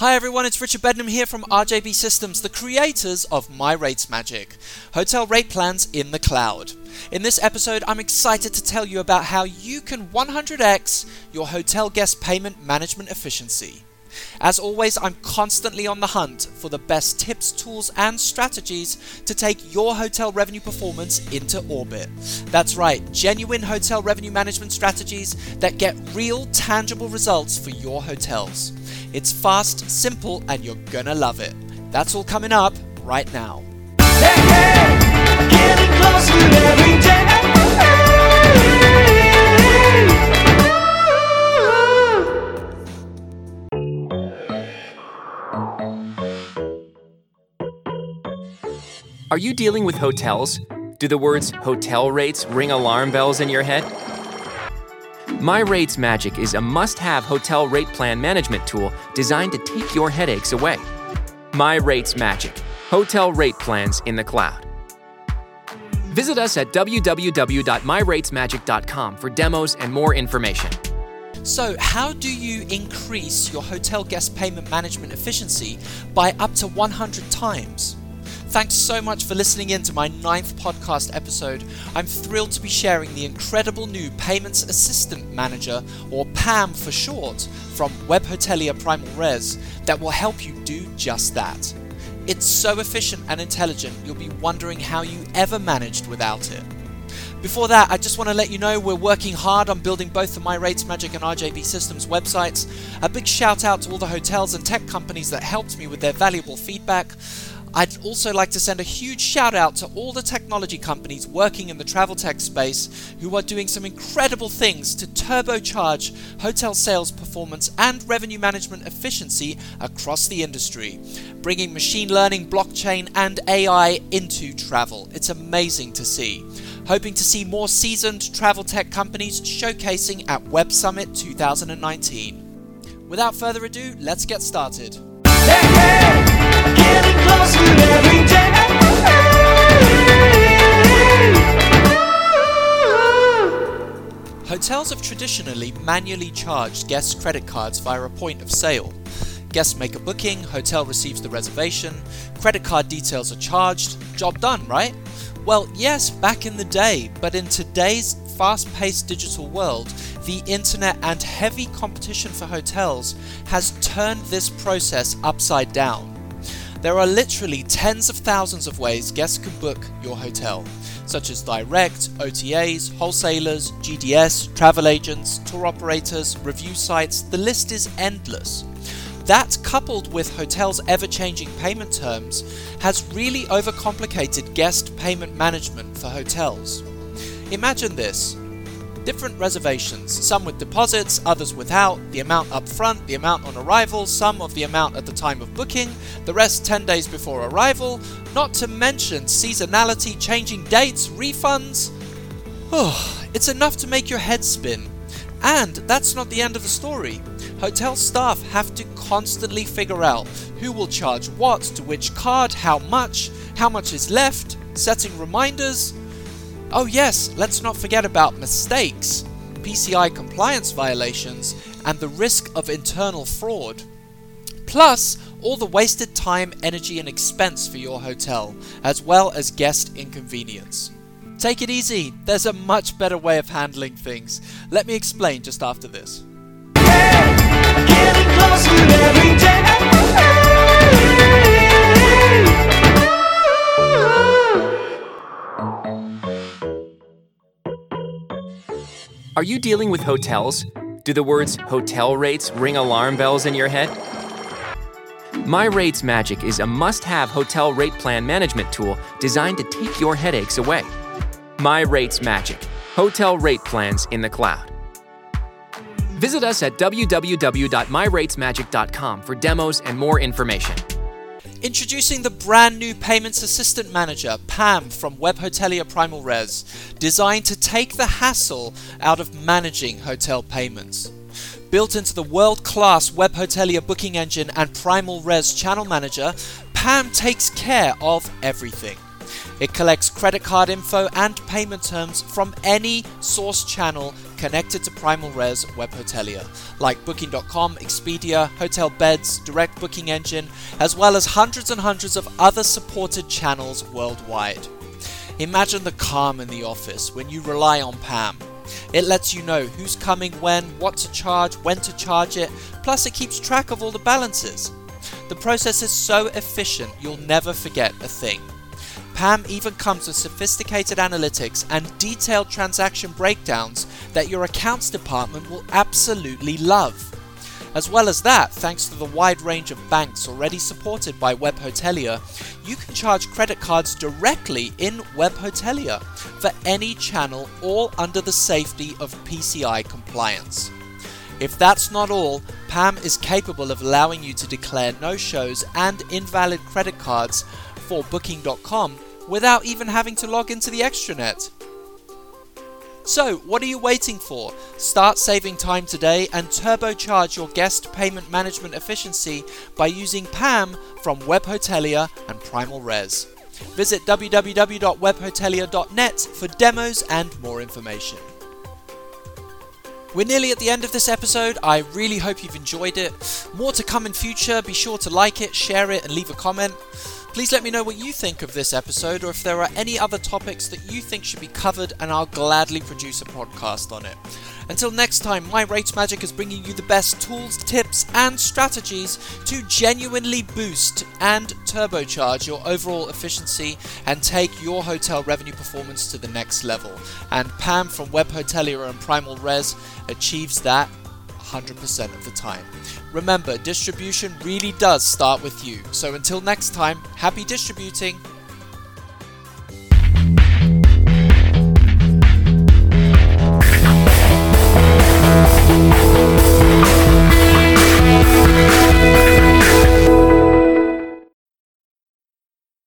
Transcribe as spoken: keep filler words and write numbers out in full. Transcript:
Hi everyone, it's Richard Bednum here from R J B Systems, the creators of MyRatesMagic, hotel rate plans in the cloud. In this episode, I'm excited to tell you about how you can one hundred x your hotel guest payment management efficiency. As always, I'm constantly on the hunt for the best tips, tools, and strategies to take your hotel revenue performance into orbit. That's right, genuine hotel revenue management strategies that get real, tangible results for your hotels. It's fast, simple, and you're gonna love it. That's all coming up right now. Hey, hey, getting closer every day. Are you dealing with hotels? Do the words hotel rates ring alarm bells in your head? MyRatesMagic is a must-have hotel rate plan management tool designed to take your headaches away. MyRatesMagic, hotel rate plans in the cloud. Visit us at w w w dot my rates magic dot com for demos and more information. So, how do you increase your hotel guest payment management efficiency by up to one hundred times? Thanks so much for listening in to my ninth podcast episode. I'm thrilled to be sharing the incredible new Payments Assistant Manager, or PAM for short, from WebHotelier Primalres that will help you do just that. It's so efficient and intelligent, you'll be wondering how you ever managed without it. Before that, I just want to let you know we're working hard on building both the MyRatesMagic and R J B Systems websites. A big shout out to all the hotels and tech companies that helped me with their valuable feedback. I'd also like to send a huge shout out to all the technology companies working in the travel tech space who are doing some incredible things to turbocharge hotel sales performance and revenue management efficiency across the industry, bringing machine learning, blockchain, and A I into travel. It's amazing to see. Hoping to see more seasoned travel tech companies showcasing at Web Summit two thousand nineteen. Without further ado, let's get started. Hey, hey! Getting closer every day. Hotels have traditionally manually charged guests credit cards via a point of sale. Guests make a booking, hotel receives the reservation, credit card details are charged, job done, right? Well, yes, back in the day, but in today's fast-paced digital world, the internet and heavy competition for hotels has turned this process upside down. There are literally tens of thousands of ways guests can book your hotel, such as direct, O T As, wholesalers, G D S, travel agents, tour operators, review sites. The list is endless. That, coupled with hotels' ever-changing payment terms, has really overcomplicated guest payment management for hotels. Imagine this. Different reservations, some with deposits, others without, the amount up front, the amount on arrival, some of the amount at the time of booking, the rest ten days before arrival, not to mention seasonality, changing dates, refunds. Oh, it's enough to make your head spin. And that's not the end of the story. Hotel staff have to constantly figure out who will charge what, to which card, how much, how much is left, setting reminders. Oh yes, let's not forget about mistakes, P C I compliance violations, and the risk of internal fraud. Plus, all the wasted time, energy, and expense for your hotel, as well as guest inconvenience. Take it easy, there's a much better way of handling things. Let me explain just after this. Hey, getting closer every day. Are you dealing with hotels? Do the words hotel rates ring alarm bells in your head? MyRatesMagic is a must-have hotel rate plan management tool designed to take your headaches away. MyRatesMagic, hotel rate plans in the cloud. Visit us at w w w dot my rates magic dot com for demos and more information. Introducing the brand new Payments Assistant Manager, PAM, from WebHotelier Primalres, designed to take the hassle out of managing hotel payments. Built into the world-class WebHotelier booking engine and Primalres channel manager, PAM takes care of everything. It collects credit card info and payment terms from any source channel connected to Primalres Web Hotelier, like Booking dot com, Expedia, Hotel Beds, Direct Booking Engine, as well as hundreds and hundreds of other supported channels worldwide. Imagine the calm in the office when you rely on Pam. It lets you know who's coming when, what to charge, when to charge it, plus it keeps track of all the balances. The process is so efficient you'll never forget a thing. Pam even comes with sophisticated analytics and detailed transaction breakdowns that your accounts department will absolutely love. As well as that, thanks to the wide range of banks already supported by Web Hotelier, you can charge credit cards directly in Web Hotelier for any channel, all under the safety of P C I compliance. If that's not all, Pam is capable of allowing you to declare no-shows and invalid credit cards for Booking dot com without even having to log into the extranet. So, what are you waiting for? Start saving time today and turbocharge your guest payment management efficiency by using Pam from Web Hotelier and Primalres. Visit w w w dot web hotelier dot net for demos and more information. We're nearly at the end of this episode. I really hope you've enjoyed it. More to come in future. Be sure to like it, share it, and leave a comment. Please let me know what you think of this episode, or if there are any other topics that you think should be covered, and I'll gladly produce a podcast on it. Until next time, MyRatesMagic is bringing you the best tools, tips, and strategies to genuinely boost and turbocharge your overall efficiency and take your hotel revenue performance to the next level. And Pam from Web Hotelier and Primalres achieves that one hundred percent of the time. Remember, distribution really does start with you. So until next time, happy distributing.